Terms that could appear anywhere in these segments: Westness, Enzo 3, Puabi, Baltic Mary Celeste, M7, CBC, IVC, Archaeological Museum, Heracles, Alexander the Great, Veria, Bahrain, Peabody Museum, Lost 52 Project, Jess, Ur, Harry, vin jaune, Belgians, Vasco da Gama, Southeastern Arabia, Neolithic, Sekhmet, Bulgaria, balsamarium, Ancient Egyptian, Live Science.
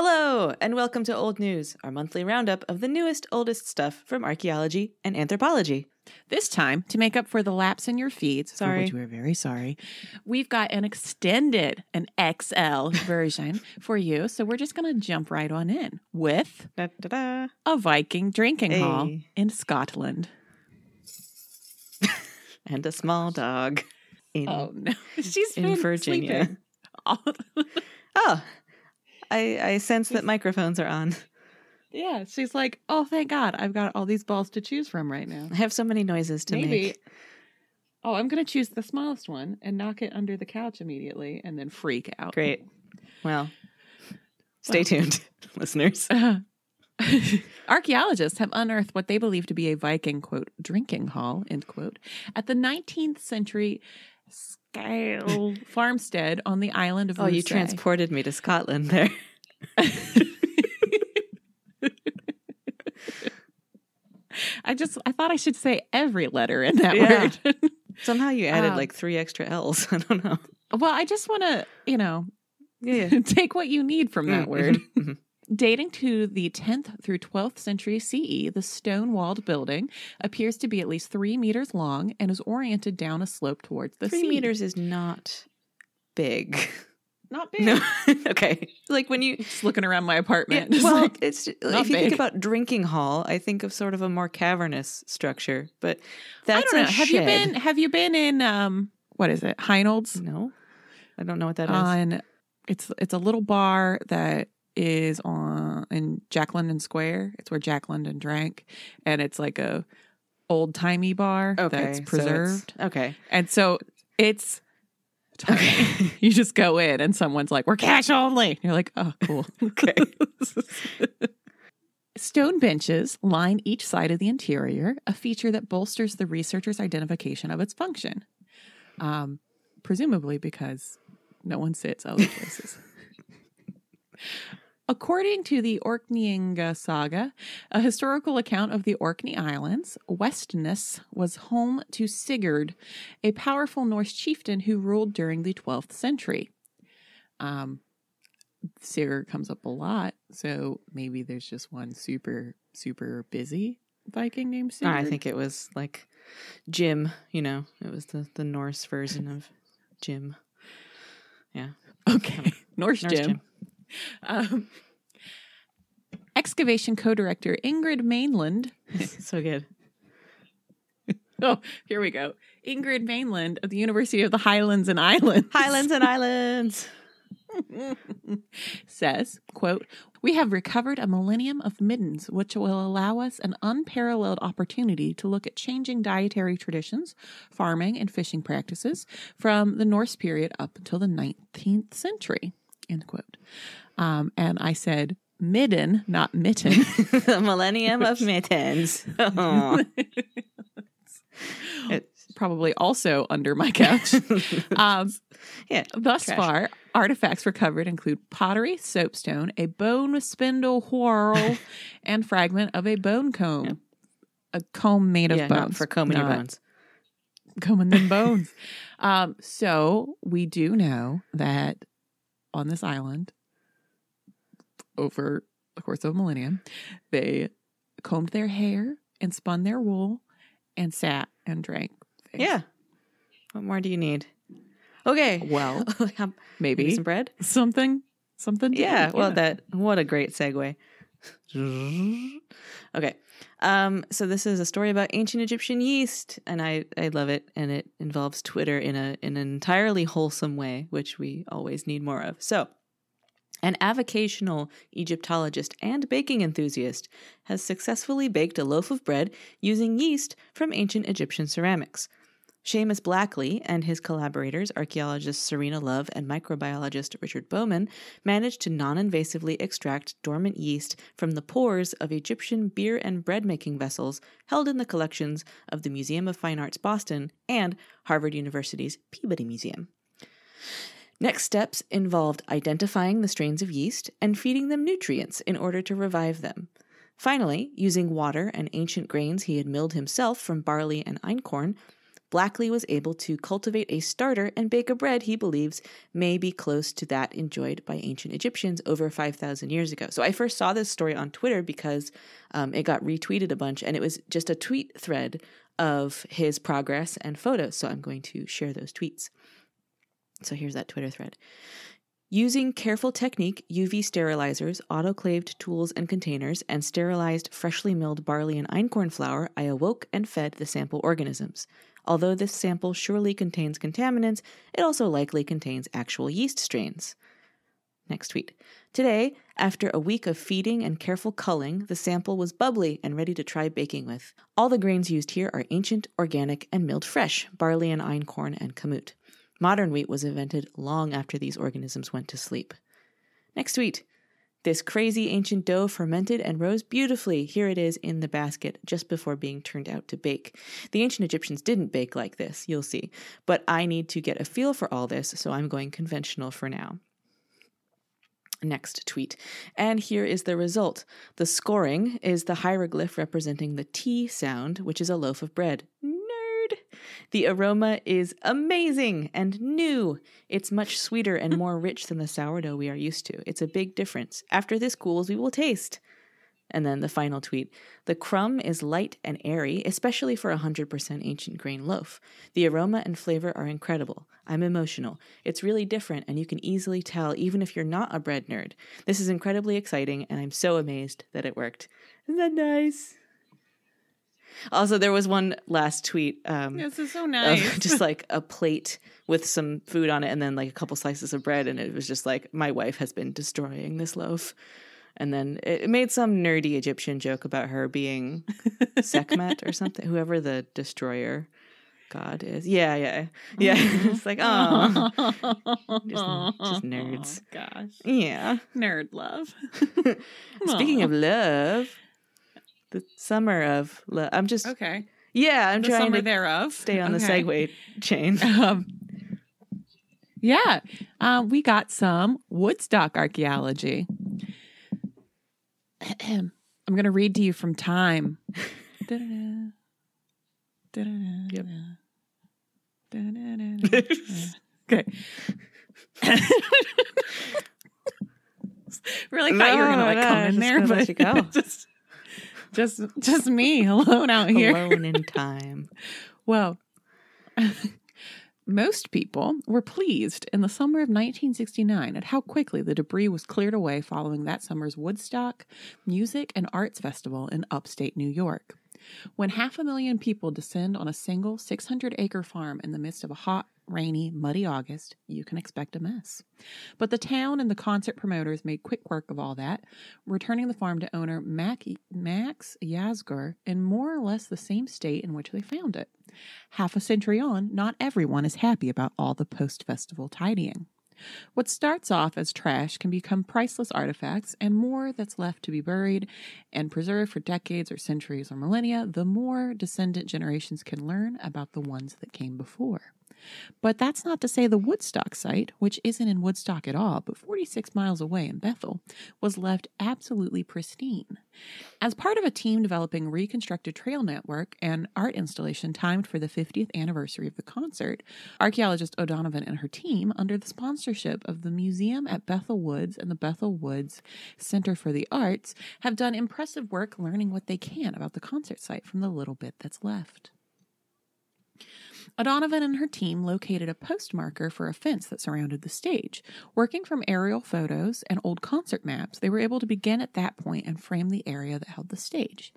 Hello, and welcome to Old News, our monthly roundup of the newest, oldest stuff from archaeology and anthropology. This time, to make up for the lapse in your feeds, for which we're very sorry, we've got an extended, an XL version for you. So we're just going to jump right on in with a Viking drinking hall in Scotland. And a small dog in Virginia. I sense that microphones are on. Yeah, she's like, oh, thank God, I've got all these balls to choose from right now. I have so many noises to make. Oh, I'm going to choose the smallest one and knock it under the couch immediately and then freak out. Great. Well, stay tuned, listeners. Archaeologists have unearthed what they believe to be a Viking, quote, drinking hall, end quote, at the 19th century scale farmstead on the island of Lusay. Oh, you transported me to Scotland there. I thought I should say every letter in that word. Somehow you added like three extra L's. I don't know. Well, I just want to, take what you need from that word. Dating to the 10th through 12th century CE, the stone-walled building appears to be at least 3 meters long and is oriented down a slope towards the sea. 3 meters is not big. Not big. No. Okay. Like when you... Just looking around my apartment. If you think about drinking hall, I think of sort of a more cavernous structure, but that's a shed. Have you been in, what is it, Heinold's? No. I don't know what that is. It's a little bar that... is in Jack London Square. It's where Jack London drank, and it's like a old-timey bar that's preserved. So it's okay. You just go in, and someone's like, "We're cash only." And you're like, "Oh, cool." Okay. Stone benches line each side of the interior, a feature that bolsters the researchers' identification of its function, presumably because no one sits other places. According to the Orkneyinga saga, a historical account of the Orkney Islands, Westness was home to Sigurd, a powerful Norse chieftain who ruled during the 12th century. Sigurd comes up a lot, so maybe there's just one super, super busy Viking named Sigurd. I think it was like Jim, it was the Norse version of Jim. Yeah. Okay. Norse Jim. Excavation co-director Ingrid Mainland. So good. Oh, here we go. Ingrid Mainland of the University of the Highlands and Islands. Says, quote, "We have recovered a millennium of middens, which will allow us an unparalleled opportunity to look at changing dietary traditions, farming and fishing practices from the Norse period up until the 19th century. End quote. And I said midden, not mitten. The millennium of mittens. Oh. It's probably also under my couch. Thus far, artifacts recovered include pottery, soapstone, a bone spindle whorl, and fragment of a bone comb. Yep. A comb made of bones. For combing your bones. Combing them bones. So we do know that on this island, over the course of a millennium, they combed their hair and spun their wool and sat and drank things. Yeah. What more do you need? Okay. Well, maybe some bread? Something? Yeah. Well, what a great segue. Okay. So this is a story about ancient Egyptian yeast, and I love it, and it involves Twitter in an entirely wholesome way, which we always need more of. So, an avocational Egyptologist and baking enthusiast has successfully baked a loaf of bread using yeast from ancient Egyptian ceramics. Seamus Blackley and his collaborators, archaeologist Serena Love and microbiologist Richard Bowman, managed to non-invasively extract dormant yeast from the pores of Egyptian beer and bread-making vessels held in the collections of the Museum of Fine Arts Boston and Harvard University's Peabody Museum. Next steps involved identifying the strains of yeast and feeding them nutrients in order to revive them. Finally, using water and ancient grains he had milled himself from barley and einkorn, Blackley was able to cultivate a starter and bake a bread he believes may be close to that enjoyed by ancient Egyptians over 5,000 years ago. So I first saw this story on Twitter because it got retweeted a bunch, and it was just a tweet thread of his progress and photos. So I'm going to share those tweets. So here's that Twitter thread. Using careful technique, UV sterilizers, autoclaved tools and containers, and sterilized freshly milled barley and einkorn flour, I awoke and fed the sample organisms. Although this sample surely contains contaminants, it also likely contains actual yeast strains. Next tweet. Today, after a week of feeding and careful culling, the sample was bubbly and ready to try baking with. All the grains used here are ancient, organic, and milled fresh, barley and einkorn and kamut. Modern wheat was invented long after these organisms went to sleep. Next tweet. This crazy ancient dough fermented and rose beautifully. Here it is in the basket just before being turned out to bake. The ancient Egyptians didn't bake like this, you'll see. But I need to get a feel for all this, so I'm going conventional for now. Next tweet. And here is the result. The scoring is the hieroglyph representing the T sound, which is a loaf of bread. The aroma is amazing and new. It's much sweeter and more rich than the sourdough we are used to. It's a big difference. After this cools, we will taste. And then the final tweet. The crumb is light and airy, especially for a 100% ancient grain loaf. The aroma and flavor are incredible. I'm emotional. It's really different, and you can easily tell even if you're not a bread nerd. This is incredibly exciting, and I'm so amazed that it worked. Isn't that nice? Also, there was one last tweet. This is so nice. Of just like a plate with some food on it and then like a couple slices of bread. And it was just like, my wife has been destroying this loaf. And then it made some nerdy Egyptian joke about her being Sekhmet or something. Whoever the destroyer god is. Yeah. It's like, oh. just nerds. Oh, gosh. Yeah. Nerd love. Speaking of love. The summer of love. I'm just... Okay. Yeah, I'm trying to thereof. Stay on the segue chain. We got some Woodstock archaeology. I'm going to read to you from Time. Da-da-da, da-da-da, yep. Da-da-da, da-da. Okay. Really thought you were going to come in there, but let you go. Just me alone out here. Alone in time. Well, most people were pleased in the summer of 1969 at how quickly the debris was cleared away following that summer's Woodstock Music and Arts Festival in upstate New York. When 500,000 people descend on a single 600-acre farm in the midst of a hot, rainy, muddy August, you can expect a mess. But the town and the concert promoters made quick work of all that, returning the farm to owner Max Yazgur in more or less the same state in which they found it. Half a century on, not everyone is happy about all the post-festival tidying. What starts off as trash can become priceless artifacts, and more that's left to be buried and preserved for decades or centuries or millennia, the more descendant generations can learn about the ones that came before. But that's not to say the Woodstock site, which isn't in Woodstock at all, but 46 miles away in Bethel, was left absolutely pristine. As part of a team developing Reconstructed Trail Network, an art installation timed for the 50th anniversary of the concert, archaeologist O'Donovan and her team, under the sponsorship of the Museum at Bethel Woods and the Bethel Woods Center for the Arts, have done impressive work learning what they can about the concert site from the little bit that's left. O'Donovan and her team located a post marker for a fence that surrounded the stage. Working from aerial photos and old concert maps, they were able to begin at that point and frame the area that held the stage.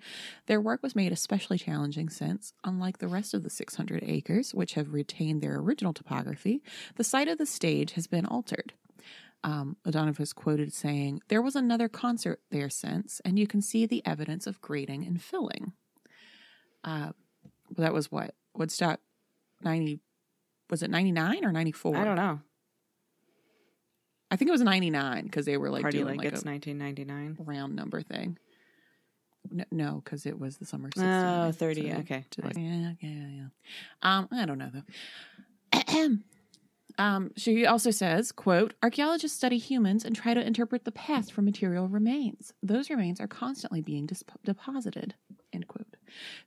Their work was made especially challenging since, unlike the rest of the 600 acres, which have retained their original topography, the site of the stage has been altered. O'Donovan was quoted saying, "There was another concert there since, and you can see the evidence of grading and filling." That was what? Woodstock 90, was it 99 or 94? I don't know. I think it was 99 because they were like Party doing like it's a 1999 round number thing. No, because it was the summer. 69, oh, 30. So okay. Yeah. I don't know though. She also says, quote, "Archaeologists study humans and try to interpret the past from material remains. Those remains are constantly being deposited," end quote.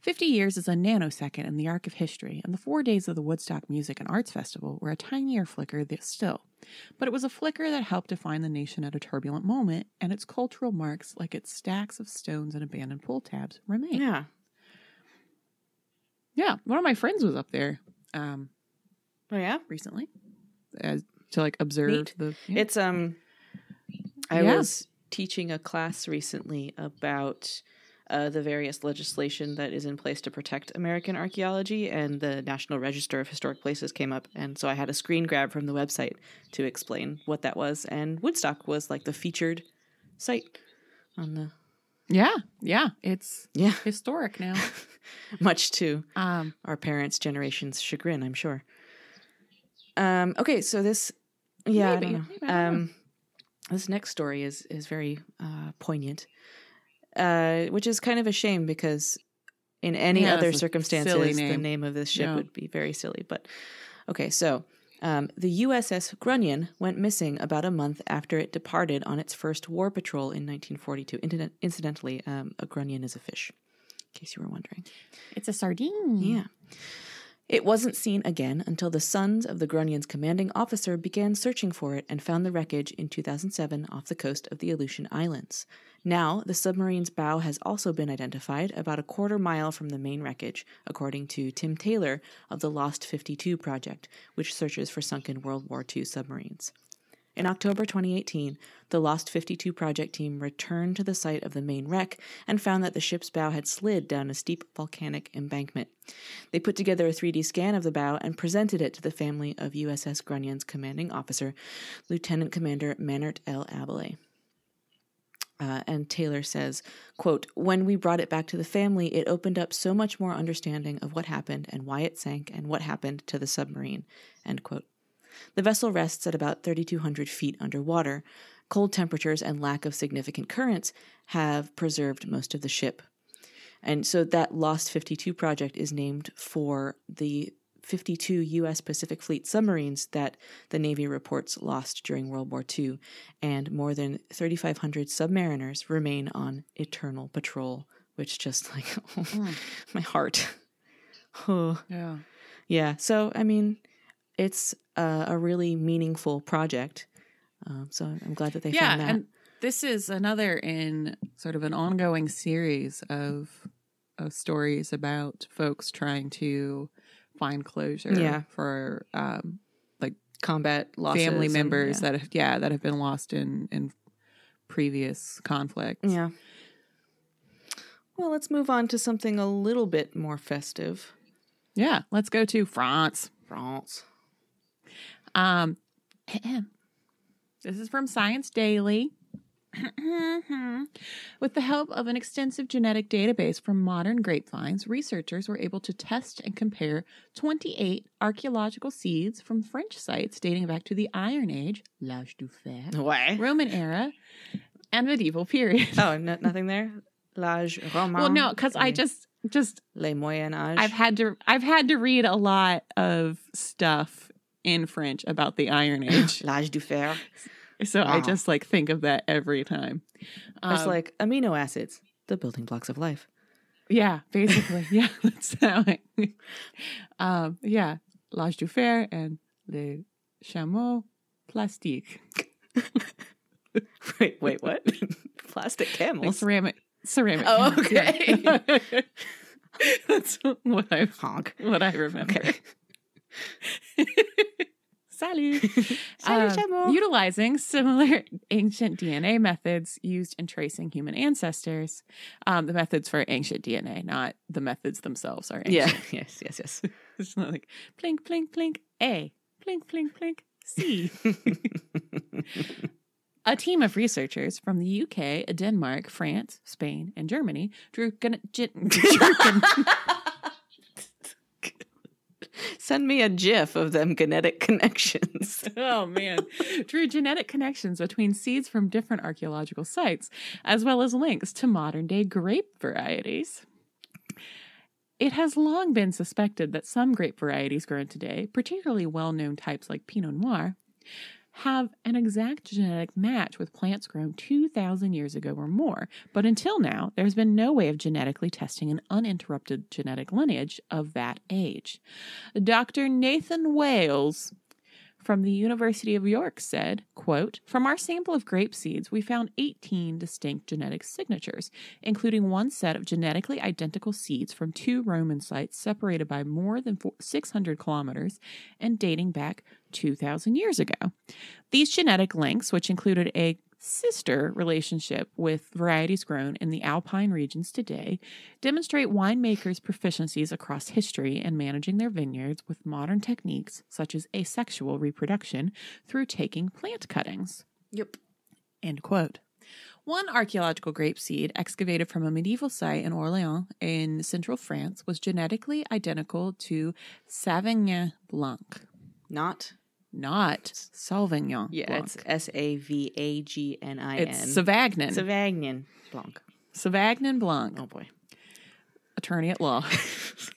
50 years is a nanosecond in the arc of history, and the 4 days of the Woodstock Music and Arts Festival were a tinier flicker still. But it was a flicker that helped define the nation at a turbulent moment, and its cultural marks, like its stacks of stones and abandoned pull tabs, remain. Yeah. Yeah, one of my friends was up there. Oh, yeah? Recently. To, like, observe the... Yeah. It's, I was teaching a class recently about the various legislation that is in place to protect American archaeology, and the National Register of Historic Places came up, and so I had a screen grab from the website to explain what that was, and Woodstock was, like, the featured site on the... Yeah. It's historic now. Much to our parents' generation's chagrin, I'm sure. Okay, so this... Yeah, maybe, this next story is very poignant, which is kind of a shame because in any other circumstances, the name of this ship would be very silly. But okay, so... the USS Grunion went missing about a month after it departed on its first war patrol in 1942. Incidentally, a Grunion is a fish, in case you were wondering. It's a sardine. Yeah. It wasn't seen again until the sons of the Grunion's commanding officer began searching for it and found the wreckage in 2007 off the coast of the Aleutian Islands. Now, the submarine's bow has also been identified about a quarter mile from the main wreckage, according to Tim Taylor of the Lost 52 Project, which searches for sunken World War II submarines. In October 2018, the Lost 52 Project team returned to the site of the main wreck and found that the ship's bow had slid down a steep volcanic embankment. They put together a 3D scan of the bow and presented it to the family of USS Grunion's commanding officer, Lieutenant Commander Mannert L. Abele. And Taylor says, quote, "When we brought it back to the family, it opened up so much more understanding of what happened and why it sank and what happened to the submarine," end quote. The vessel rests at about 3,200 feet underwater. Cold temperatures and lack of significant currents have preserved most of the ship. And so that Lost 52 project is named for the 52 U.S. Pacific Fleet submarines that the Navy reports lost during World War II, and more than 3,500 submariners remain on eternal patrol, which just like, my heart. Yeah, so, I mean... It's a really meaningful project, so I'm glad that they found that. Yeah, and this is another in sort of an ongoing series of stories about folks trying to find closure for like combat losses, family members and, that have been lost in previous conflicts. Yeah. Well, let's move on to something a little bit more festive. Yeah, let's go to France. This is from Science Daily. With the help of an extensive genetic database from modern grapevines, researchers were able to test and compare 28 archaeological seeds from French sites dating back to the Iron Age, L'Age du Fer, Roman era, and medieval period. Oh, nothing there? L'Age Romain? Well, no, because I just Le Moyen Age. I've had to read a lot of stuff in French about the Iron Age. L'Age du Fer. So I just like think of that every time. It's like amino acids, the building blocks of life. Yeah, basically. Yeah, that's how I... yeah, L'Age du Fer and les chameaux plastiques. Wait, what? Plastic camels? Like ceramic. Oh, okay. Yeah. That's what I remember. Okay. Salut. Utilizing similar ancient DNA methods used in tracing human ancestors, the methods for ancient DNA, not the methods themselves are ancient. Yeah. Yes. It's not like plink, plink, plink, A, plink, plink, plink, C. A team of researchers from the UK, Denmark, France, Spain, and Germany drew... Send me a GIF of them genetic connections. Oh, man. Drew genetic connections between seeds from different archaeological sites, as well as links to modern-day grape varieties. It has long been suspected that some grape varieties grown today, particularly well-known types like Pinot Noir, have an exact genetic match with plants grown 2,000 years ago or more, but until now, there's been no way of genetically testing an uninterrupted genetic lineage of that age. Dr. Nathan Wales from the University of York said, quote, "From our sample of grape seeds, we found 18 distinct genetic signatures, including one set of genetically identical seeds from two Roman sites separated by more than 600 kilometers and dating back 2,000 years ago. These genetic links, which included a sister relationship with varieties grown in the Alpine regions today, demonstrate winemakers' proficiencies across history in managing their vineyards with modern techniques such as asexual reproduction through taking plant cuttings." Yep. End quote. One archaeological grape seed excavated from a medieval site in Orléans in central France was genetically identical to Savagnin Blanc. Not Sauvignon. Yeah, Blanc. It's Savagnin. It's Savagnin. Savagnin Blanc. Oh, boy. Attorney at law.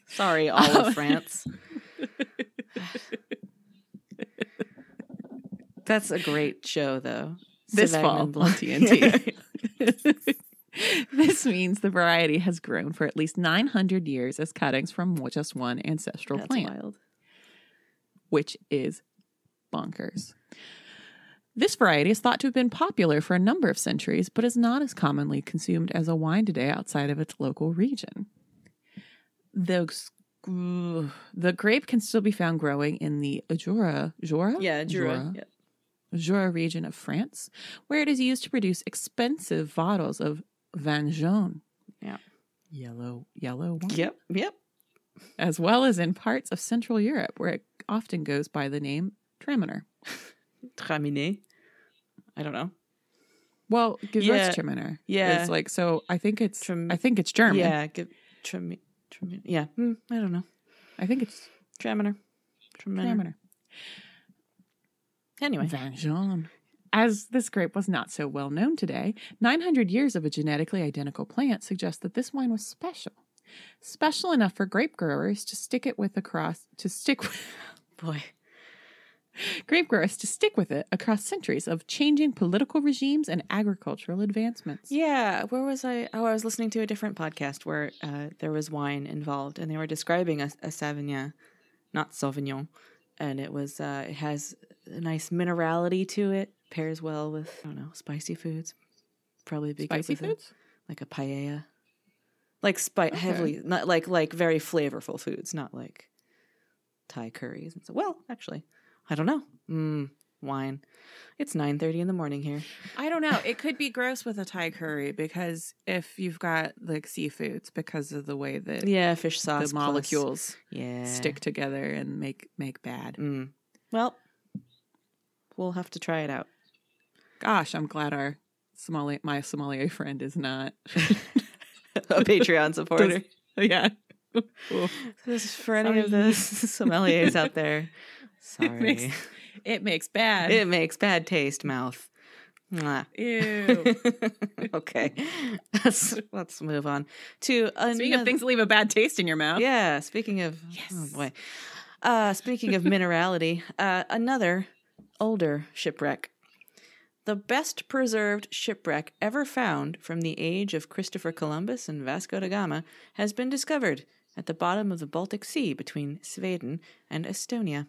Sorry, all of France. That's a great show, though. This Savagnin fall Blanc. On TNT. This means the variety has grown for at least 900 years as cuttings from just one ancestral plant. That's wild. Which is bonkers. This variety is thought to have been popular for a number of centuries, but is not as commonly consumed as a wine today outside of its local region. The grape can still be found growing in the Jura region of France, where it is used to produce expensive bottles of vin jaune. Yeah. Yellow wine. Yep. As well as in parts of Central Europe, where it often goes by the name Traminer. Traminer? I don't know. Well, Gewürztraminer. Yeah. It's like, so I think it's German. Yeah. Traminer. Yeah. I don't know. I think it's Traminer. Traminer. Anyway. Vin jaune. As this grape was not so well known today, 900 years of a genetically identical plant suggests that this wine was special. Special enough for grape growers to stick it with across to stick with boy. Grape growers to stick with it across centuries of changing political regimes and agricultural advancements. Yeah, where was I? Oh, I was listening to a different podcast where there was wine involved, and they were describing a Sauvignon, not Sauvignon, and it was it has a nice minerality to it, pairs well with spicy foods, probably because spicy foods like a paella, like heavily, not like very flavorful foods, not like Thai curries and so. Well, actually. I don't know. Wine. It's 9:30 in the morning here. I don't know. It could be gross with a Thai curry because if you've got like seafoods, because of the way that fish sauce the molecules stick together and make bad. Well, we'll have to try it out. Gosh, I'm glad my sommelier friend is not a Patreon supporter. Cool. This is for any of the sommeliers out there. Sorry. It makes bad taste, mouth. Ew. Okay. Let's move on to speaking of things that leave a bad taste in your mouth. Yeah. Speaking of speaking of minerality, another older shipwreck. The best preserved shipwreck ever found from the age of Christopher Columbus and Vasco da Gama has been discovered at the bottom of the Baltic Sea between Sweden and Estonia.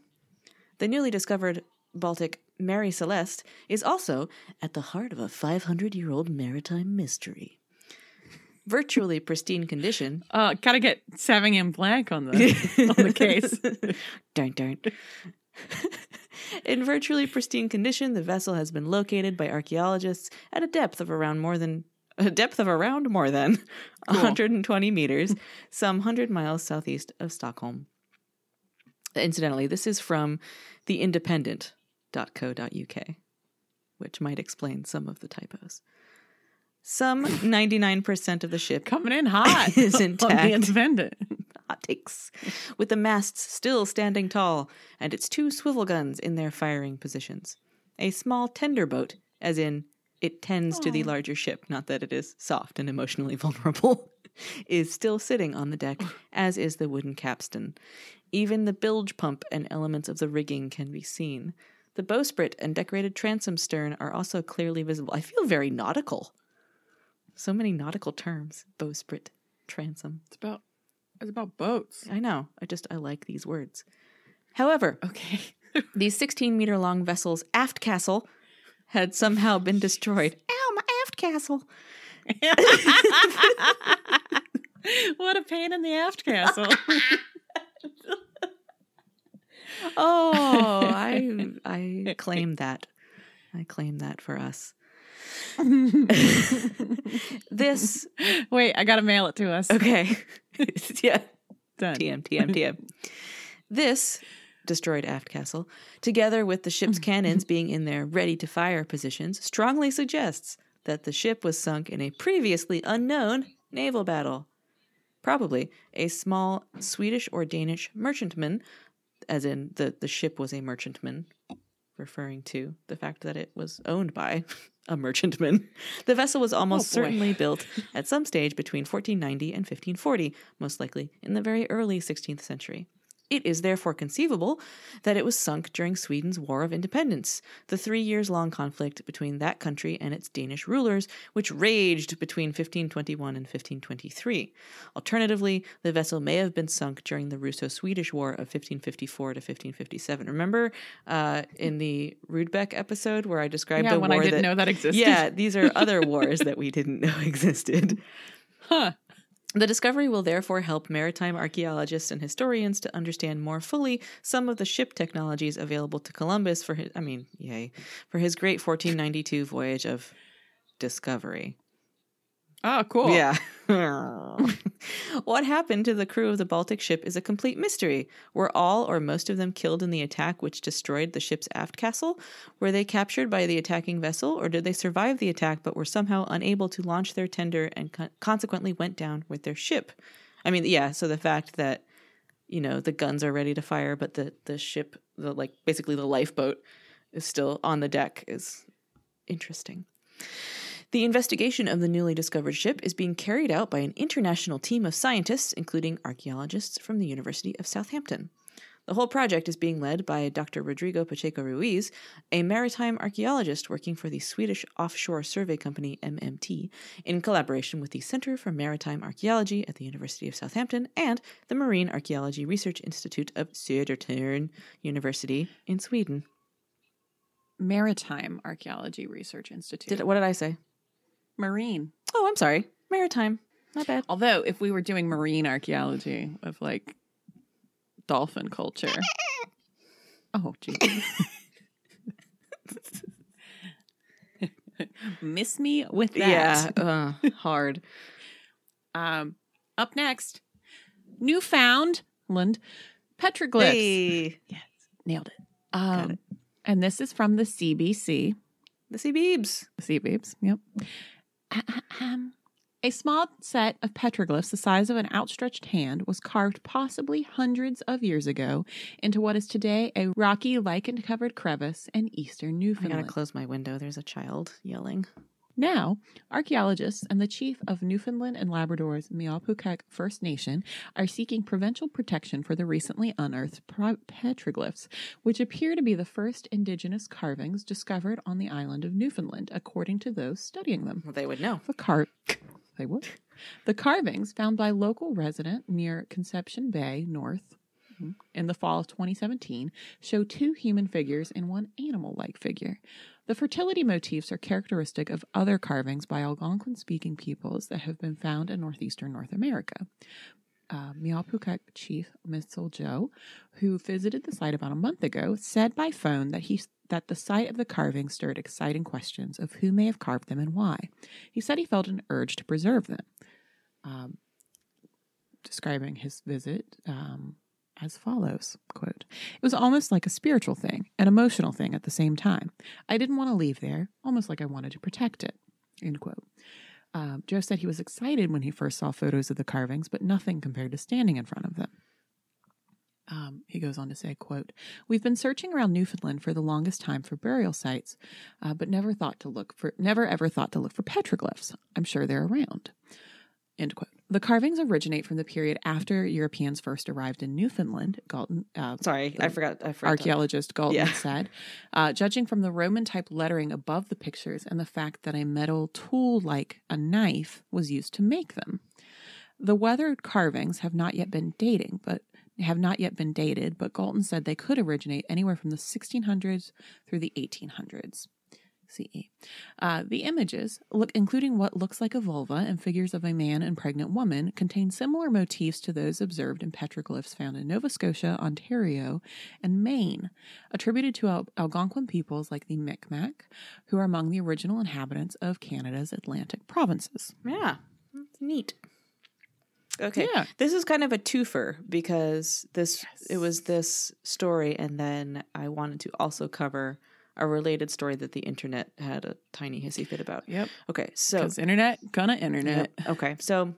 The newly discovered Baltic Mary Celeste is also at the heart of a 500-year-old maritime mystery. Virtually pristine condition. Gotta get Savagnin Blanc on the case. Darn. In virtually pristine condition, the vessel has been located by archaeologists at a depth of around more than 120 meters, some 100 miles southeast of Stockholm. Incidentally, this is from the independent.co.uk, which might explain some of the typos. Some 99% of the ship coming in hot is intact. The Independent. Hot takes. With the masts still standing tall and its two swivel guns in their firing positions. A small tender boat, as in it tends to the larger ship, not that it is soft and emotionally vulnerable, is still sitting on the deck, as is the wooden capstan. Even the bilge pump and elements of the rigging can be seen. The bowsprit and decorated transom stern are also clearly visible. I feel very nautical. So many nautical terms. Bowsprit, transom. It's about boats. I know. I like these words. However, okay, these 16-meter-long vessels' aft castle had somehow been destroyed. Ow, my aft castle. What a pain in the aft castle. Oh, I claim that. I claim that for us. This. Wait, I got to mail it to us. Okay. Yeah. Done. TM. This destroyed aft castle, together with the ship's cannons being in their ready-to-fire positions, strongly suggests that the ship was sunk in a previously unknown naval battle. Probably a small Swedish or Danish merchantman, as in the ship was a merchantman, referring to the fact that it was owned by a merchantman. The vessel was almost certainly built at some stage between 1490 and 1540, most likely in the very early 16th century. It is therefore conceivable that it was sunk during Sweden's War of Independence, the 3 years-long conflict between that country and its Danish rulers, which raged between 1521 and 1523. Alternatively, the vessel may have been sunk during the Russo-Swedish War of 1554 to 1557. Remember in the Rudbeck episode where I described the war that... Yeah, when I didn't know that existed. Yeah, these are other wars that we didn't know existed. Huh. The discovery will therefore help maritime archaeologists and historians to understand more fully some of the ship technologies available to Columbus for his great 1492 voyage of discovery. Oh, cool. Yeah. What happened to the crew of the Baltic ship is a complete mystery. Were all or most of them killed in the attack which destroyed the ship's aft castle? Were they captured by the attacking vessel, or did they survive the attack but were somehow unable to launch their tender and consequently went down with their ship? I mean, yeah, so the fact that, the guns are ready to fire, but the ship, basically the lifeboat is still on the deck is interesting. The investigation of the newly discovered ship is being carried out by an international team of scientists, including archaeologists from the University of Southampton. The whole project is being led by Dr. Rodrigo Pacheco Ruiz, a maritime archaeologist working for the Swedish offshore survey company MMT, in collaboration with the Center for Maritime Archaeology at the University of Southampton and the Marine Archaeology Research Institute of Södertörn University in Sweden. Maritime Archaeology Research Institute. What did I say? Marine. Oh, I'm sorry. Maritime. My bad. Although, if we were doing marine archaeology of dolphin culture. Oh, geez. Miss me with that. Yeah, hard. Up next, Newfoundland petroglyphs. Hey. Yes, nailed it. Got it. And this is from the CBC. The Seabeebs. The Seabeebs, yep. A small set of petroglyphs the size of an outstretched hand was carved possibly hundreds of years ago into what is today a rocky, lichen-covered crevice in eastern Newfoundland. I gotta close my window. There's a child yelling. Now, archaeologists and the chief of Newfoundland and Labrador's Mialpukak First Nation are seeking provincial protection for the recently unearthed petroglyphs, which appear to be the first indigenous carvings discovered on the island of Newfoundland, according to those studying them. Well, they would know. They would. The carvings, found by local resident near Conception Bay North in the fall of 2017, show 2 human figures and 1 animal-like figure. The fertility motifs are characteristic of other carvings by Algonquin-speaking peoples that have been found in northeastern North America. Mialpukak chief Mitsiljo, who visited the site about a month ago, said by phone that the sight of the carving stirred exciting questions of who may have carved them and why. He said he felt an urge to preserve them. Describing his visit, as follows, quote, "It was almost like a spiritual thing, an emotional thing at the same time. I didn't want to leave there, almost like I wanted to protect it," end quote. Joe said he was excited when he first saw photos of the carvings, but nothing compared to standing in front of them. He goes on to say, quote, "We've been searching around Newfoundland for the longest time for burial sites, but never ever thought to look for petroglyphs. I'm sure they're around," end quote. The carvings originate from the period after Europeans first arrived in Newfoundland, Galton. I forgot. Archaeologist Galton said, judging from the Roman type lettering above the pictures and the fact that a metal tool like a knife was used to make them. The weathered carvings have not yet been dated, but Galton said they could originate anywhere from the 1600s through the 1800s. CE. The images, including what looks like a vulva and figures of a man and pregnant woman, contain similar motifs to those observed in petroglyphs found in Nova Scotia, Ontario, and Maine, attributed to Algonquin peoples like the Mi'kmaq, who are among the original inhabitants of Canada's Atlantic provinces. Yeah, that's neat. Okay, yeah. This is kind of a twofer because it was this story, and then I wanted to also cover a related story that the internet had a tiny hissy fit about. Yep. Okay, so... because internet. Yep. Okay, so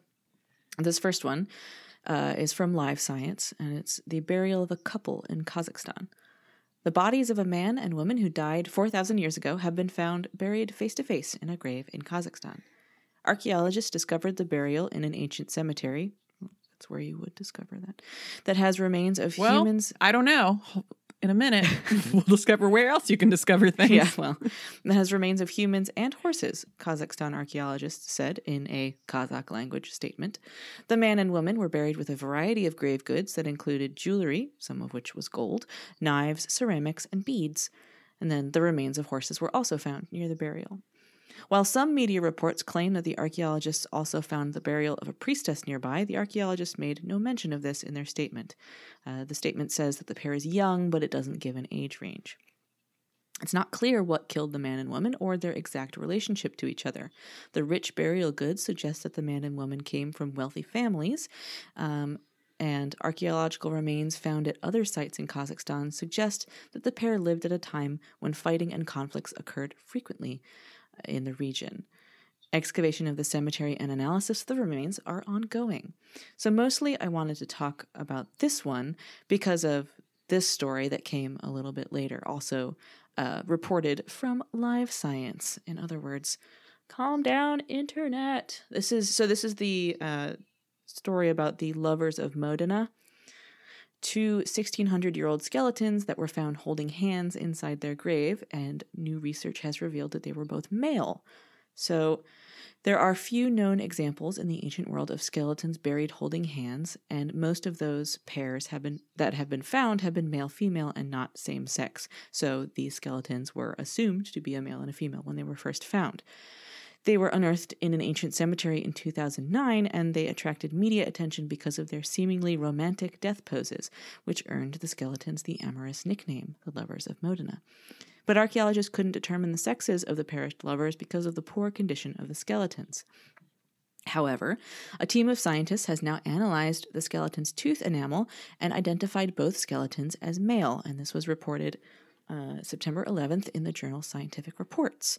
this first one is from Live Science, and it's the burial of a couple in Kazakhstan. The bodies of a man and woman who died 4,000 years ago have been found buried face-to-face in a grave in Kazakhstan. Archaeologists discovered the burial in an ancient cemetery. That's where you would discover that. That has remains of humans... I don't know. In a minute, we'll discover where else you can discover things. Yeah, well, that has remains of humans and horses, Kazakhstan archaeologists said in a Kazakh language statement. The man and woman were buried with a variety of grave goods that included jewelry, some of which was gold, knives, ceramics, and beads. And then the remains of horses were also found near the burial. While some media reports claim that the archaeologists also found the burial of a priestess nearby, the archaeologists made no mention of this in their statement. The statement says that the pair is young, but it doesn't give an age range. It's not clear what killed the man and woman or their exact relationship to each other. The rich burial goods suggest that the man and woman came from wealthy families, and archaeological remains found at other sites in Kazakhstan suggest that the pair lived at a time when fighting and conflicts occurred frequently in the region. Excavation of the cemetery and analysis of the remains are ongoing. So mostly I wanted to talk about this one because of this story that came a little bit later, also reported from Live Science. In other words, calm down, internet. This is the story about the lovers of Modena, two 1,600-year-old skeletons that were found holding hands inside their grave, and new research has revealed that they were both male. So there are few known examples in the ancient world of skeletons buried holding hands, and most of those pairs have been found male-female and not same-sex. So these skeletons were assumed to be a male and a female when they were first found. They were unearthed in an ancient cemetery in 2009, and they attracted media attention because of their seemingly romantic death poses, which earned the skeletons the amorous nickname, the Lovers of Modena. But archaeologists couldn't determine the sexes of the perished lovers because of the poor condition of the skeletons. However, a team of scientists has now analyzed the skeleton's tooth enamel and identified both skeletons as male, and this was reported September 11th in the journal Scientific Reports.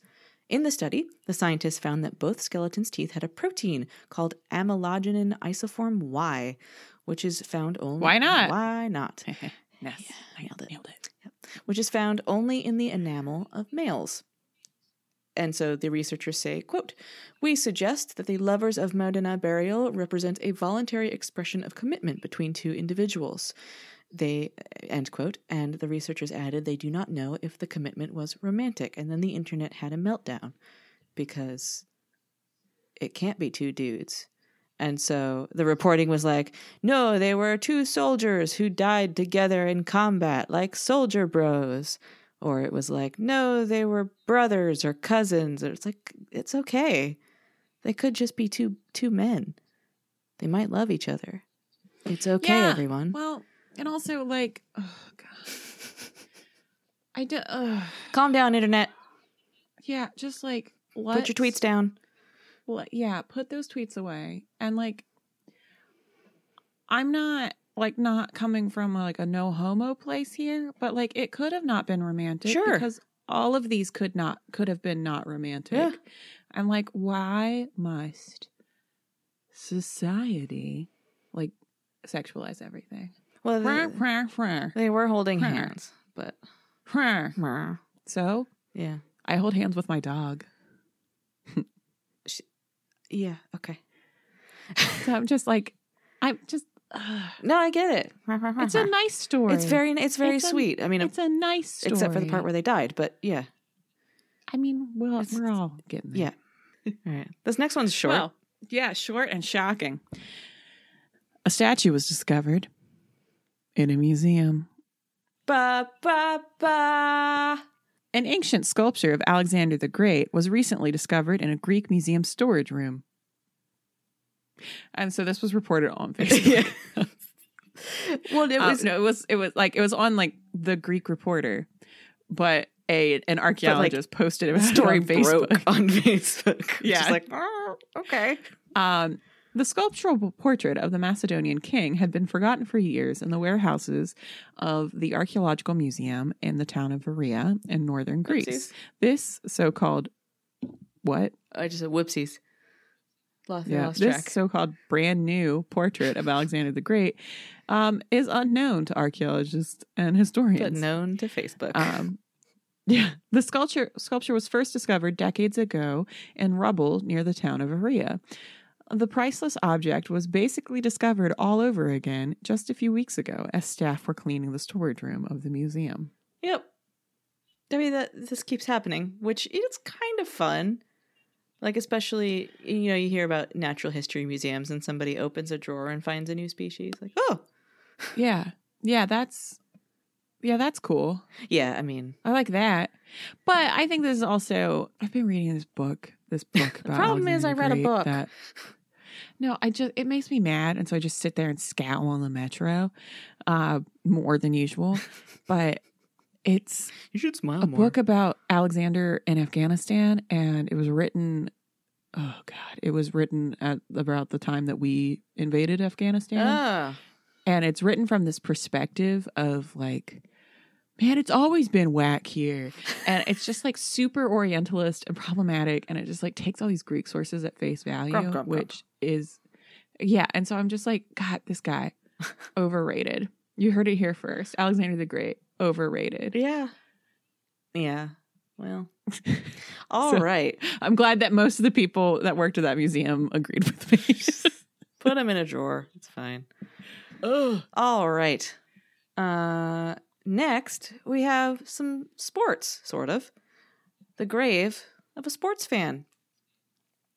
In the study, the scientists found that both skeletons' teeth had a protein called amylogenin isoform Y, which is found only... Why not? Yes. Yeah, nailed it. Yep. Which is found only in the enamel of males. And so the researchers say, quote, "We suggest that the Lovers of Modena burial represent a voluntary expression of commitment between two individuals." They, end quote, and the researchers added they do not know if the commitment was romantic. And then the internet had a meltdown because it can't be two dudes. And so the reporting was like, no, they were two soldiers who died together in combat like soldier bros. Or it was like, no, they were brothers or cousins. It's like, it's okay. They could just be two men. They might love each other. It's okay, everyone. Well... and also, like, oh, God. Calm down, internet. Yeah, just, like, what? Put your tweets down. Well, yeah, put those tweets away. And, like, I'm not coming from, like, a no-homo place here, but, like, it could have not been romantic. Sure. Because all of these could have been not romantic. Yeah. I'm like, why must society, like, sexualize everything? Well, they were holding hands, but... So? Yeah. I hold hands with my dog. Yeah, okay. So I'm just like, I'm just. No, I get it. It's a nice story. It's very sweet. I mean, it's a nice story, except for the part where they died. But yeah, I mean, we're all getting there. Yeah. All right. This next one's short. Well, yeah, short and shocking. A statue was discovered in a museum. Ba ba ba. An ancient sculpture of Alexander the Great was recently discovered in a Greek museum storage room. And so this was reported on Facebook. Yeah. Well, it was on like the Greek Reporter, but an archaeologist posted a story on Facebook. Yeah, just like, oh, okay. The sculptural portrait of the Macedonian king had been forgotten for years in the warehouses of the archaeological museum in the town of Veria in northern Greece. Whoopsies. This so-called what? I just said whoopsies. Lost track. This so-called brand new portrait of Alexander the Great is unknown to archaeologists and historians, but known to Facebook. The sculpture was first discovered decades ago in rubble near the town of Veria. The priceless object was basically discovered all over again just a few weeks ago as staff were cleaning the storage room of the museum. Yep. I mean, this keeps happening, which it's kind of fun. Like, especially, you know, you hear about natural history museums and somebody opens a drawer and finds a new species. Like, oh. Yeah. Yeah, that's cool. Yeah, I mean. I like that. But I think this is also, I've been reading this book about the problem Alexander is I read Great, a book. It makes me mad. And so I just sit there and scowl on the metro more than usual. But. It's you should smile a more. Book about Alexander in Afghanistan, and it was written, at about the time that we invaded Afghanistan. And it's written from this perspective of like, man, it's always been whack here. And it's just like super orientalist and problematic, and it just like takes all these Greek sources at face value, And so I'm just like, God, this guy, overrated. You heard it here first. Alexander the Great. Overrated. Yeah. Well, all so, right. I'm glad that most of the people that worked at that museum agreed with me. Put them in a drawer. It's fine. Oh, all right. Next, we have some sports, sort of. The grave of a sports fan.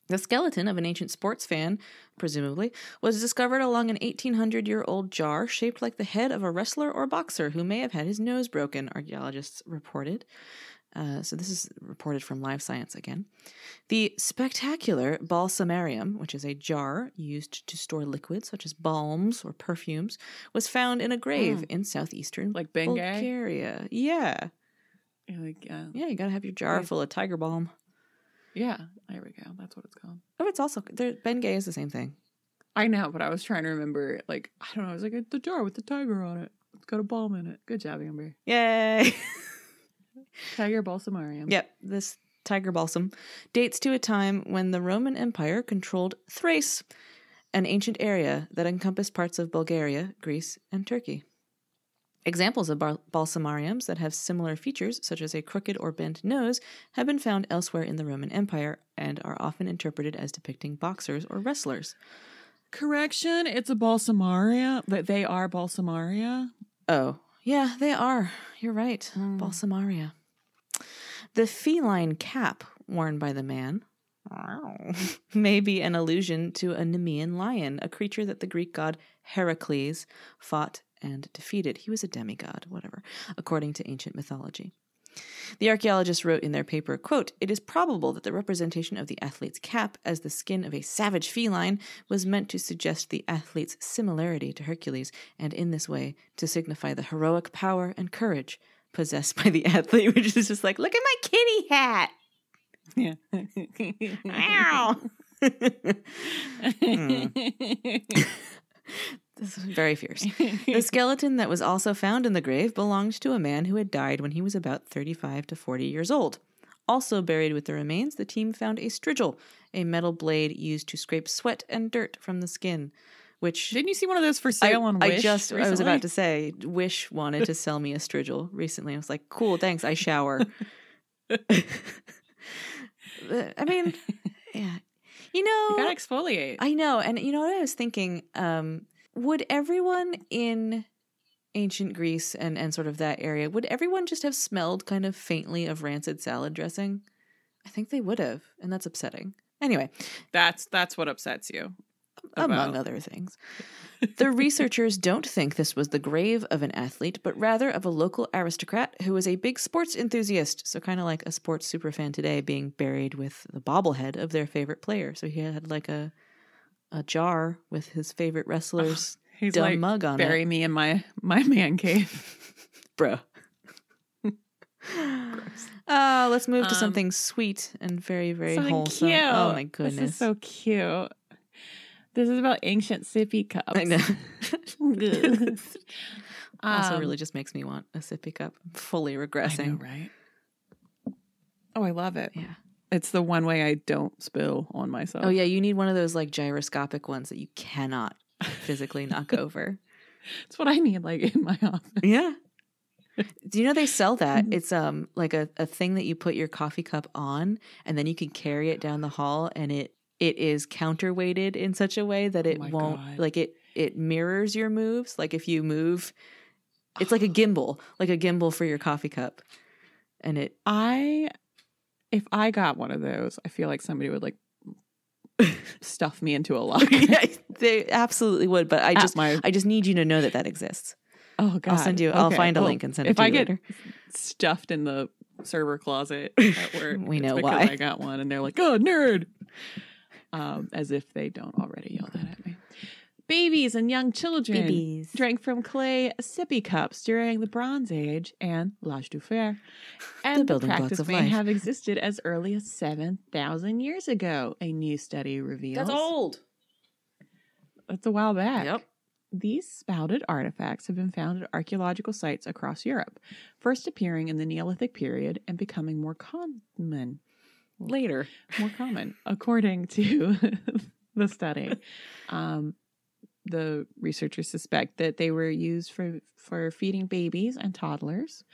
The skeleton of an ancient sports fan, presumably, was discovered along an 1,800-year-old jar shaped like the head of a wrestler or boxer who may have had his nose broken, archaeologists reported. So this is reported from Live Science again. The spectacular balsamarium, which is a jar used to store liquids such as balms or perfumes, was found in a grave in southeastern Bulgaria. Yeah. Yeah, you gotta have your jar full of tiger balm. Yeah, there we go. That's what it's called. Oh, it's also... Bengay is the same thing. I know, but I was trying to remember, like, I don't know. I was like, it's the jar with the tiger on it. It's got a balm in it. Good job, Amber. Yay! Tiger balsamarium. Yep, this tiger balsam dates to a time when the Roman Empire controlled Thrace, an ancient area that encompassed parts of Bulgaria, Greece, and Turkey. Examples of balsamariums that have similar features, such as a crooked or bent nose, have been found elsewhere in the Roman Empire and are often interpreted as depicting boxers or wrestlers. Correction, it's a balsamaria, but they are balsamaria. Oh, yeah, they are. You're right. Balsamaria. The feline cap worn by the man may be an allusion to a Nemean lion, a creature that the Greek god Heracles fought and defeated. He was a demigod, whatever, according to ancient mythology. The archaeologists wrote in their paper, quote, "It is probable that the representation of the athlete's cap as the skin of a savage feline was meant to suggest the athlete's similarity to Hercules, and in this way to signify the heroic power and courage possessed by the athlete," which is just like, look at my kitty hat. Yeah. Ow. This is very fierce. The skeleton that was also found in the grave belonged to a man who had died when he was about 35 to 40 years old. Also buried with the remains, the team found a strigil, a metal blade used to scrape sweat and dirt from the skin, which... Didn't you see one of those for sale on Wish recently? I was about to say, Wish wanted to sell me a strigil recently. I was like, cool, thanks, I shower. I mean, yeah. You gotta exfoliate. I know. And you know what I was thinking? Would everyone in ancient Greece and sort of that area, would everyone just have smelled kind of faintly of rancid salad dressing? I think they would have. And that's upsetting. Anyway. That's what upsets you. Among other things. The researchers don't think this was the grave of an athlete, but rather of a local aristocrat who was a big sports enthusiast. So kind of like a sports superfan today being buried with the bobblehead of their favorite player. So he had like a jar with his favorite wrestler's dumb like, mug on bury it. Bury me in my man cave. Bro. Gross. Let's move to something sweet and very, very wholesome. Cute. Oh my goodness. This is so cute. This is about ancient sippy cups. I know. Also really just makes me want a sippy cup. I'm fully regressing. I know, right? Oh, I love it. Yeah. It's the one way I don't spill on myself. Oh, yeah. You need one of those like gyroscopic ones that you cannot physically knock over. It's what I need like in my office. Yeah. Do you know they sell that? It's like a thing that you put your coffee cup on and then you can carry it down the hall and it is counterweighted in such a way that it won't God. Like it mirrors your moves. Like if you move, it's like a gimbal for your coffee cup. And if I got one of those, I feel like somebody would like stuff me into a locker. Yeah, they absolutely would. But I just need you to know that exists. Oh God! I'll send you. Okay. I'll find a link and send it to you later. If I get stuffed in the server closet at work, we know why. I got one, and they're like, "Oh, nerd." As if they don't already yell that at me. Babies and young children drank from clay sippy cups during the Bronze Age and L'Age du Fer. And the building blocks of life may have existed as early as 7,000 years ago, a new study reveals. That's old. That's a while back. Yep. These spouted artifacts have been found at archaeological sites across Europe, first appearing in the Neolithic period and becoming more common. Later, more common, according to the study. The researchers suspect that they were used for feeding babies and toddlers,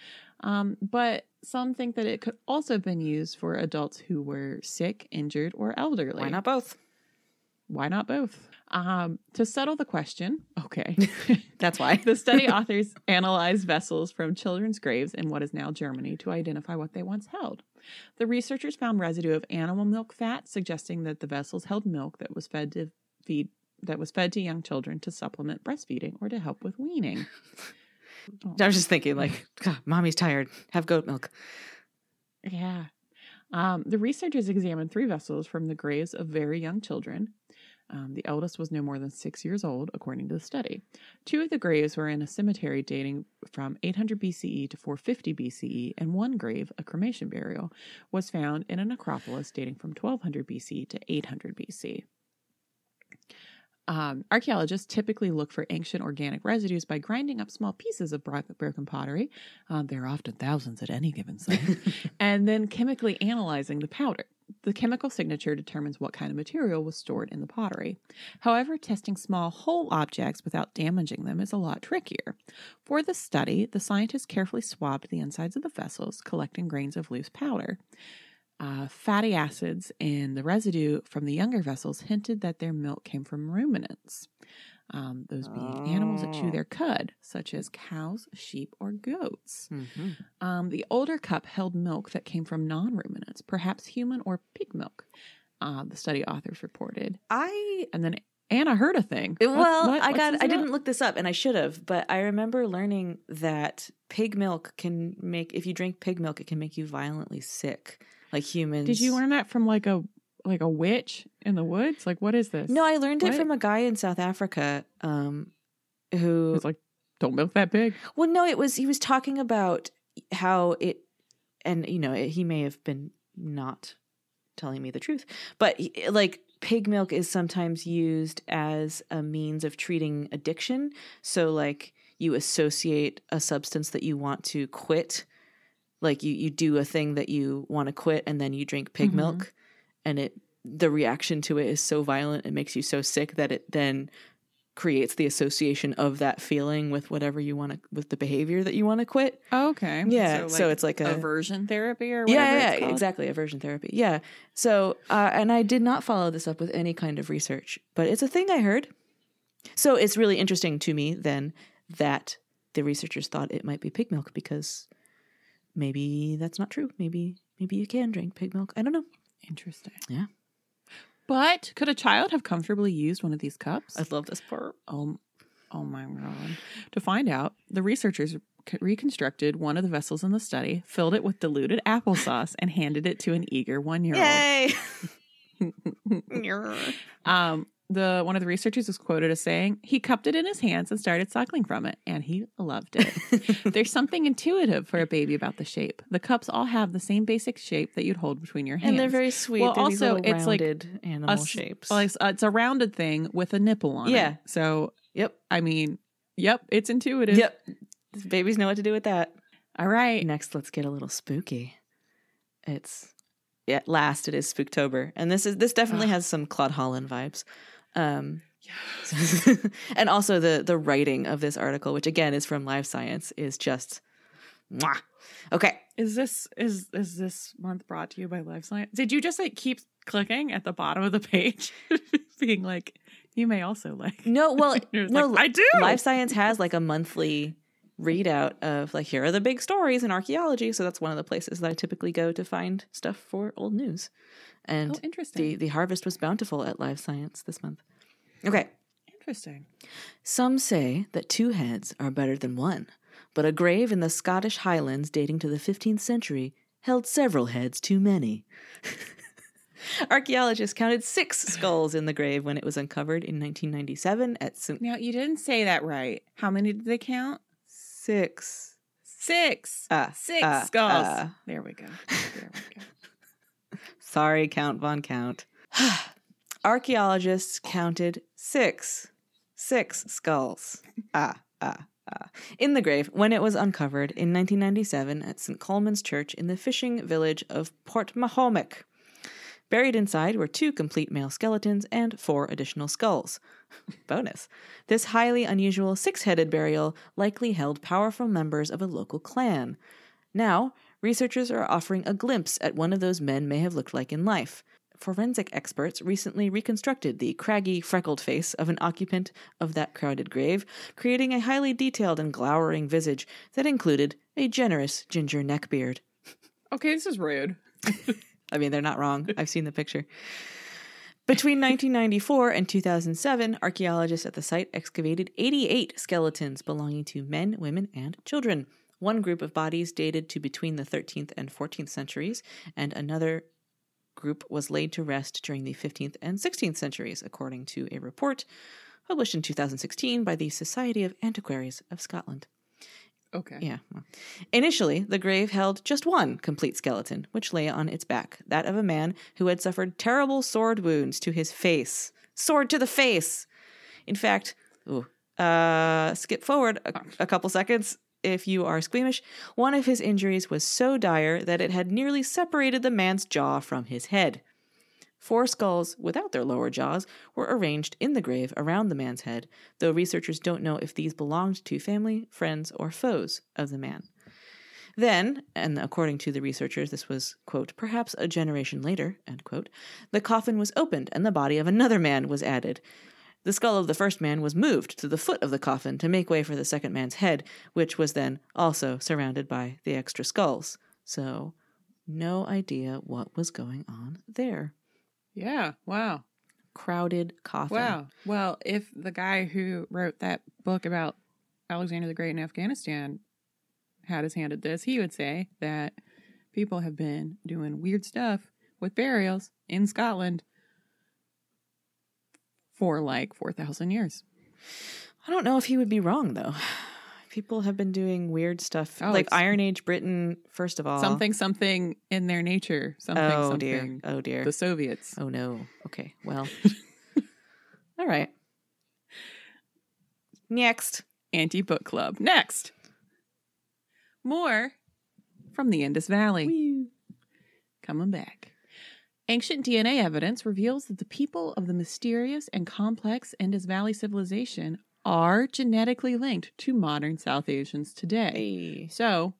but some think that it could also have been used for adults who were sick, injured, or elderly. Why not both? Why not both? To settle the question, okay. That's why. The study authors analyzed vessels from children's graves in what is now Germany to identify what they once held. The researchers found residue of animal milk fat, suggesting that the vessels held milk that was fed to young children to supplement breastfeeding or to help with weaning. Oh. I was just thinking, like, God, mommy's tired. Have goat milk. Yeah. The researchers examined 3 vessels from the graves of very young children. The eldest was no more than 6 years old, according to the study. 2 of the graves were in a cemetery dating from 800 BCE to 450 BCE, and 1 grave, a cremation burial, was found in a necropolis dating from 1200 BCE to 800 BCE. Archaeologists typically look for ancient organic residues by grinding up small pieces of broken pottery. There are often thousands at any given site. And then chemically analyzing the powder. The chemical signature determines what kind of material was stored in the pottery. However, testing small whole objects without damaging them is a lot trickier. For the study, the scientists carefully swabbed the insides of the vessels, collecting grains of loose powder. Fatty acids in the residue from the younger vessels hinted that their milk came from ruminants, those being animals that chew their cud, such as cows, sheep, or goats. Mm-hmm. The older cup held milk that came from non-ruminants, perhaps human or pig milk, the study authors reported. And then Anna heard a thing. I didn't look this up, and I should have, but I remember learning that pig milk can make, if you drink pig milk, it can make you violently sick. Like humans. Did you learn that from like a witch in the woods? Like, what is this? No, I learned it from a guy in South Africa who was like, don't milk that pig. Well, no, he was talking about how it, and you know, he may have been not telling me the truth, but like pig milk is sometimes used as a means of treating addiction. So like you associate a substance that you want to quit. Like you do a thing that you want to quit and then you drink pig milk and the reaction to it is so violent, it makes you so sick that it then creates the association of that feeling with whatever you want to, with the behavior that you want to quit. Oh, okay. Yeah. So it's like a aversion therapy or whatever. Yeah, exactly. Aversion therapy. Yeah. So, and I did not follow this up with any kind of research, but it's a thing I heard. So it's really interesting to me then that the researchers thought it might be pig milk, because maybe that's not true. Maybe you can drink pig milk. I don't know. Interesting. Yeah. But could a child have comfortably used one of these cups? I love this part. Oh my God. To find out, the researchers reconstructed one of the vessels in the study, filled it with diluted applesauce, and handed it to an eager 1-year-old. Yay! One of the researchers was quoted as saying, "He cupped it in his hands and started suckling from it, and he loved it." There's something intuitive for a baby about the shape. The cups all have the same basic shape that you'd hold between your hands. And they're very sweet. Well, they're also, it's rounded like animal shapes. It's a rounded thing with a nipple on it. Yeah. So, yep. I mean, yep, it's intuitive. Yep. Babies know what to do with that. All right. Next, let's get a little spooky. It is Spooktober. And this definitely has some Claude Holland vibes. Yes. And also the writing of this article, which again is from Live Science, is just mwah. Okay. Is this month brought to you by Live Science? Did you just keep clicking at the bottom of the page being like, you may also like? No, well, no, I do. Live Science has a monthly readout of here are the big stories in archaeology. So that's one of the places that I typically go to find stuff for old news. And interesting. The harvest was bountiful at Live Science this month. Okay. Interesting. Some say that 2 heads are better than one, but a grave in the Scottish Highlands dating to the 15th century held several heads too many. Archaeologists counted 6 skulls in the grave when it was uncovered in 1997 at Now, you didn't say that right. How many did they count? 6. 6. 6 skulls. There we go. Sorry, Count Von Count. Archaeologists counted 6 skulls in the grave when it was uncovered in 1997 at St. Colman's Church in the fishing village of Port Mahomic. Buried inside were 2 complete male skeletons and 4 additional skulls. Bonus. This highly unusual 6-headed burial likely held powerful members of a local clan. Now, researchers are offering a glimpse at one of those men may have looked like in life. Forensic experts recently reconstructed the craggy, freckled face of an occupant of that crowded grave, creating a highly detailed and glowering visage that included a generous ginger neckbeard. Okay, this is rude. I mean, they're not wrong. I've seen the picture. Between 1994 and 2007, archaeologists at the site excavated 88 skeletons belonging to men, women, and children. One group of bodies dated to between the 13th and 14th centuries, and another group was laid to rest during the 15th and 16th centuries, according to a report published in 2016 by the Society of Antiquaries of Scotland. Okay. Yeah. Well. Initially, the grave held just one complete skeleton, which lay on its back, that of a man who had suffered terrible sword wounds to his face. Sword to the face! In fact, skip forward a couple seconds. If you are squeamish, one of his injuries was so dire that it had nearly separated the man's jaw from his head. 4 skulls without their lower jaws were arranged in the grave around the man's head, though researchers don't know if these belonged to family, friends, or foes of the man. Then, and according to the researchers, this was, quote, perhaps a generation later, end quote, the coffin was opened and the body of another man was added. The skull of the first man was moved to the foot of the coffin to make way for the second man's head, which was then also surrounded by the extra skulls. So, no idea what was going on there. Yeah, wow. Crowded coffin. Wow. Well, if the guy who wrote that book about Alexander the Great in Afghanistan had his hand at this, he would say that people have been doing weird stuff with burials in Scotland for 4,000 years. I don't know if he would be wrong, though. People have been doing weird stuff. Oh, Iron Age Britain, first of all. Something in their nature. Something. Oh, dear. The Soviets. Oh, no. Okay, well. All right. Next. Anti-book club. Next. More from the Indus Valley. Wee. Coming back. Ancient DNA evidence reveals that the people of the mysterious and complex Indus Valley civilization are genetically linked to modern South Asians today. So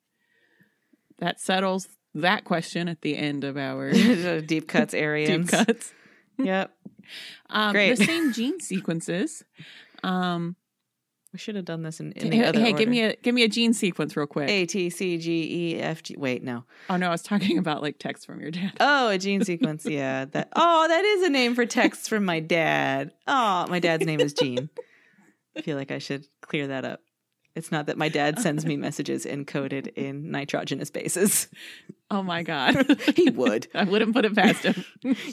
that settles that question at the end of our deep cuts Aryans. Deep cuts. Yep. Great. The same gene sequences. We should have done this in any other order. Hey, give me a gene sequence real quick. A, T, C, G, E, F, G. Wait, no. Oh, no, I was talking about like texts from your dad. Oh, a gene sequence. Yeah. That is a name for texts from my dad. Oh, my dad's name is Gene. I feel like I should clear that up. It's not that my dad sends me messages encoded in nitrogenous bases. Oh, my God. He would. I wouldn't put it past him.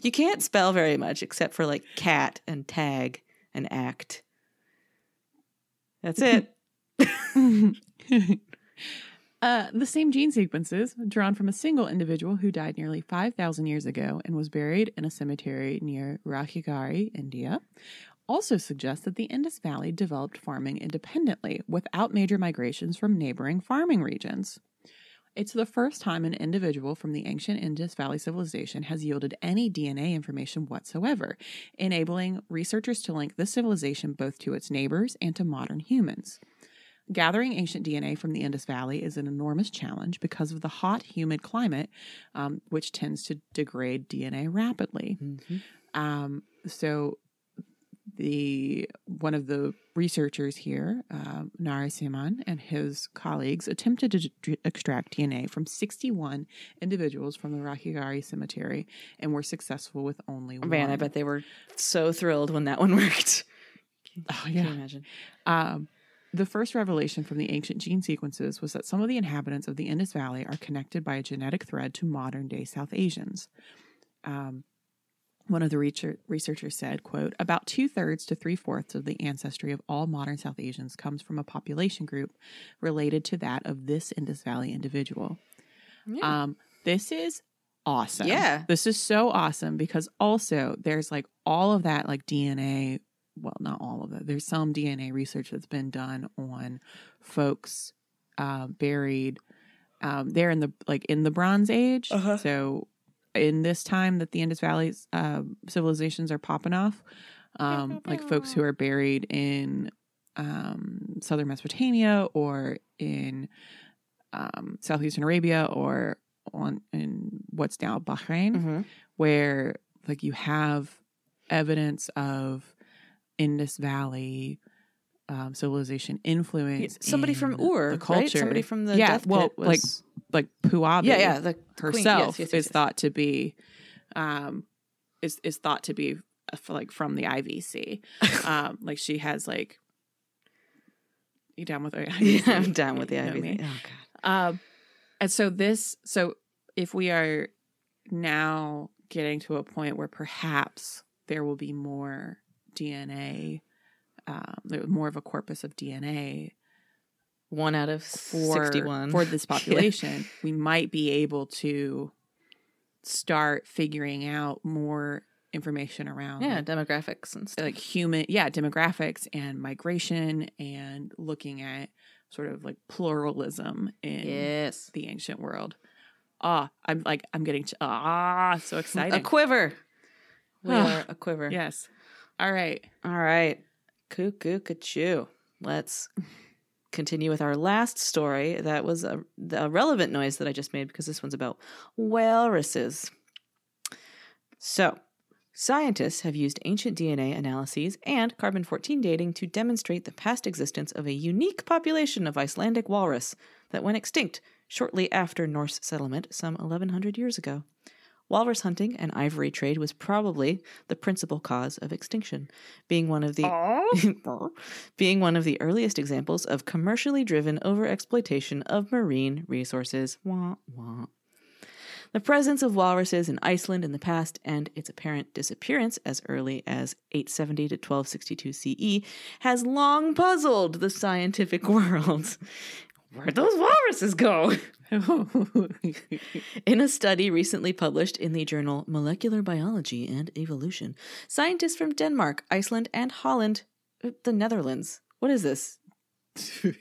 You can't spell very much except for like cat and tag and act. That's it. The same gene sequences drawn from a single individual who died nearly 5,000 years ago and was buried in a cemetery near Rahigari, India, also suggests that the Indus Valley developed farming independently without major migrations from neighboring farming regions. It's the first time an individual from the ancient Indus Valley civilization has yielded any DNA information whatsoever, enabling researchers to link this civilization both to its neighbors and to modern humans. Gathering ancient DNA from the Indus Valley is an enormous challenge because of the hot, humid climate, which tends to degrade DNA rapidly. Mm-hmm. One of the researchers here, Narasimhan and his colleagues, attempted to extract DNA from 61 individuals from the Rahigari cemetery and were successful with only one. Man, I bet they were so thrilled when that one worked. Oh, yeah. Can you imagine? The first revelation from the ancient gene sequences was that some of the inhabitants of the Indus Valley are connected by a genetic thread to modern-day South Asians. One of the researchers said, quote, about 2/3 to 3/4 of the ancestry of all modern South Asians comes from a population group related to that of this Indus Valley individual. Yeah. This is awesome. Yeah. This is so awesome because also there's like all of that like DNA. Well, not all of it. There's some DNA research that's been done on folks buried there in the Bronze Age. Uh-huh. So in this time that the Indus Valley's civilizations are popping off, like folks who are buried in southern Mesopotamia or in southeastern Arabia or in what's now Bahrain, mm-hmm. where like you have evidence of Indus Valley civilization influence. Somebody in from Ur, the culture. Right? Somebody from the death pit was... like Puabi herself queen. Yes. is thought to be like from the IVC. Like she has like, you down with the IVC? Yeah, I'm down with the IVC. Oh God. And so if we are now getting to a point where perhaps there will be more DNA, there was more of a corpus of DNA, one out of 61 for this population, we might be able to start figuring out more information around demographics and stuff. Like human, demographics and migration and looking at sort of like pluralism in the ancient world. I'm so excited. A quiver. We are a quiver. Yes. All right. Cuckoo, ka-choo. Let's continue with our last story. That was a relevant noise that I just made because this one's about walruses. So, scientists have used ancient DNA analyses and carbon-14 dating to demonstrate the past existence of a unique population of Icelandic walrus that went extinct shortly after Norse settlement some 1,100 years ago. Walrus hunting and ivory trade was probably the principal cause of extinction, being one of the earliest examples of commercially driven overexploitation of marine resources. Wah, wah. The presence of walruses in Iceland in the past and its apparent disappearance as early as 870 to 1262 CE has long puzzled the scientific world. Where'd those walruses go? In a study recently published in the journal Molecular Biology and Evolution, scientists from Denmark, Iceland, and Holland, the Netherlands. What is this? We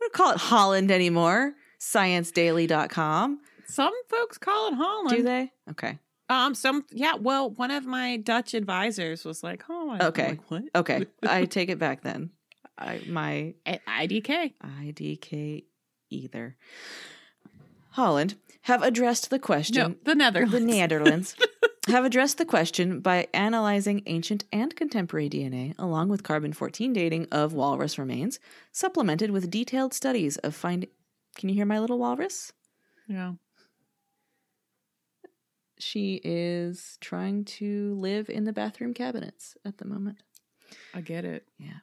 don't call it Holland anymore. ScienceDaily.com. Some folks call it Holland. Do they? Okay. Well, one of my Dutch advisors was like, "Oh, okay, like, what? Okay, I take it back then." IDK either. Holland have addressed the question. No, the Netherlands have addressed the question by analyzing ancient and contemporary DNA along with carbon-14 dating of walrus remains, supplemented with detailed studies of find. Can you hear my little walrus? Yeah. She is trying to live in the bathroom cabinets at the moment. I get it. Yeah.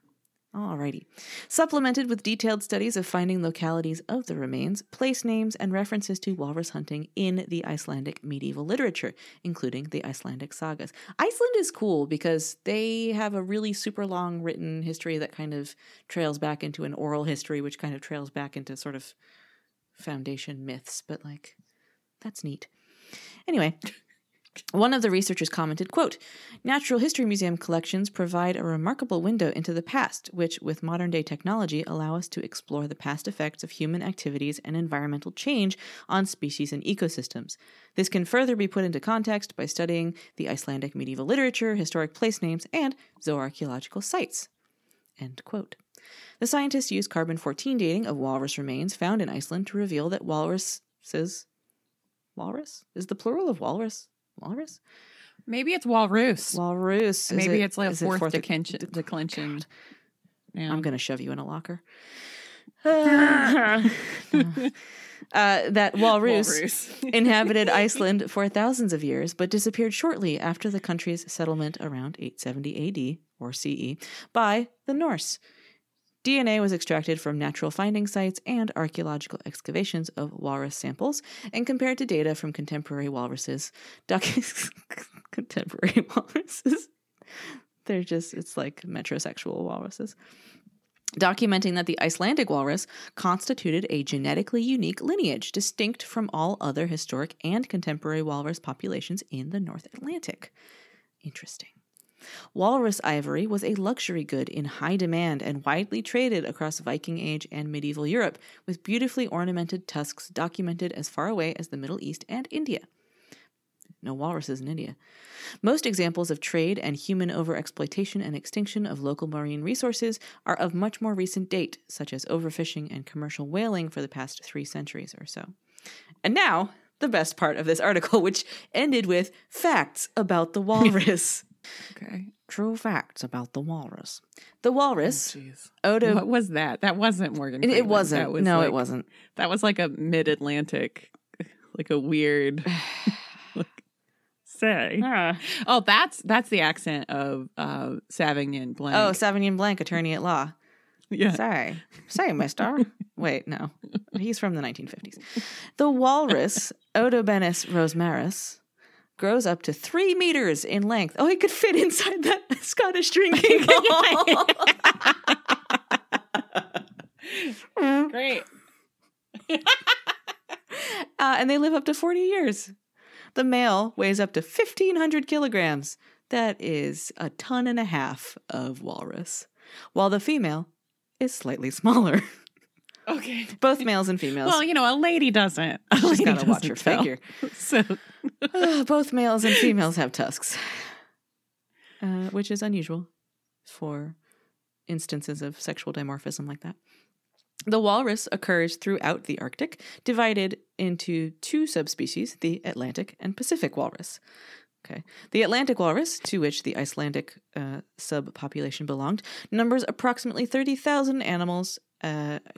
Alrighty. Supplemented with detailed studies of finding localities of the remains, place names, and references to walrus hunting in the Icelandic medieval literature, including the Icelandic sagas. Iceland is cool because they have a really super long written history that kind of trails back into an oral history, which kind of trails back into sort of foundation myths, but like, that's neat. Anyway, one of the researchers commented, quote, "Natural history museum collections provide a remarkable window into the past, which, with modern-day technology, allow us to explore the past effects of human activities and environmental change on species and ecosystems. This can further be put into context by studying the Icelandic medieval literature, historic place names, and zooarchaeological sites." End quote. The scientists used carbon-14 dating of walrus remains found in Iceland to reveal that walruses... Walrus? Is the plural of walrus? Walrus? Maybe it's walrus. Walrus. Maybe it's like a fourth declension. Yeah. I'm going to shove you in a locker. That walrus inhabited Iceland for thousands of years, but disappeared shortly after the country's settlement around 870 AD or CE by the Norse. DNA was extracted from natural finding sites and archaeological excavations of walrus samples and compared to data from contemporary walruses. Contemporary walruses. They're just, it's like metrosexual walruses. Documenting that the Icelandic walrus constituted a genetically unique lineage distinct from all other historic and contemporary walrus populations in the North Atlantic. Interesting. Walrus ivory was a luxury good in high demand and widely traded across Viking Age and medieval Europe, with beautifully ornamented tusks documented as far away as the Middle East and India. No walruses in India. Most examples of trade and human overexploitation and extinction of local marine resources are of much more recent date, such as overfishing and commercial whaling for the past 3 centuries or so. And now, the best part of this article, which ended with facts about the walrus. Okay. True facts about the walrus. The walrus. Oh, what was that? That wasn't Morgan Freeman. It wasn't. It wasn't. That was like a mid-Atlantic, like a weird like, say. Oh, that's the accent of Savagnin Blanc. Oh, Savagnin Blanc, attorney at law. Yeah. Sorry, mister. Wait, no. He's from the 1950s. The walrus, Odobenus rosmarus, grows up to 3 meters in length. Oh, he could fit inside that Scottish drinking hall. Great. And they live up to 40 years. The male weighs up to 1,500 kilograms. That is a ton and a half of walrus. While the female is slightly smaller. Okay. Both males and females. Well, you know, a lady doesn't. She's got to watch her figure. So. Both males and females have tusks, which is unusual for instances of sexual dimorphism like that. The walrus occurs throughout the Arctic, divided into 2 subspecies, the Atlantic and Pacific walrus. Okay. The Atlantic walrus, to which the Icelandic subpopulation belonged, numbers approximately 30,000 animals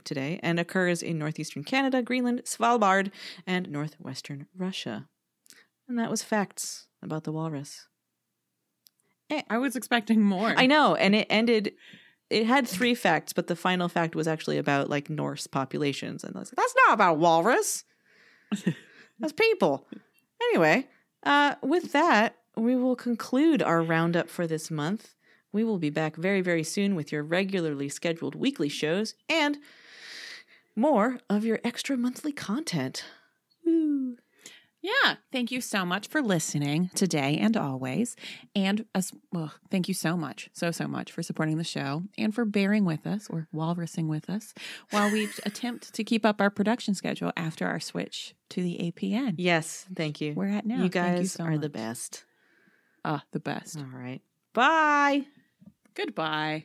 today and occurs in northeastern Canada, Greenland, Svalbard, and northwestern Russia. And that was facts about the walrus. I was expecting more. I know, and it had 3 facts, but the final fact was actually about like Norse populations. And I was like, that's not about walrus. That's people. Anyway, with that, we will conclude our roundup for this month. We will be back very, very soon with your regularly scheduled weekly shows and more of your extra monthly content. Woo! Yeah. Thank you so much for listening today and always. And us, well, thank you so much, so much for supporting the show and for bearing with us or walrusing with us while we attempt to keep up our production schedule after our switch to the APN. Yes. Thank you. We're at now. You guys are the best. The best. All right. Bye. Goodbye.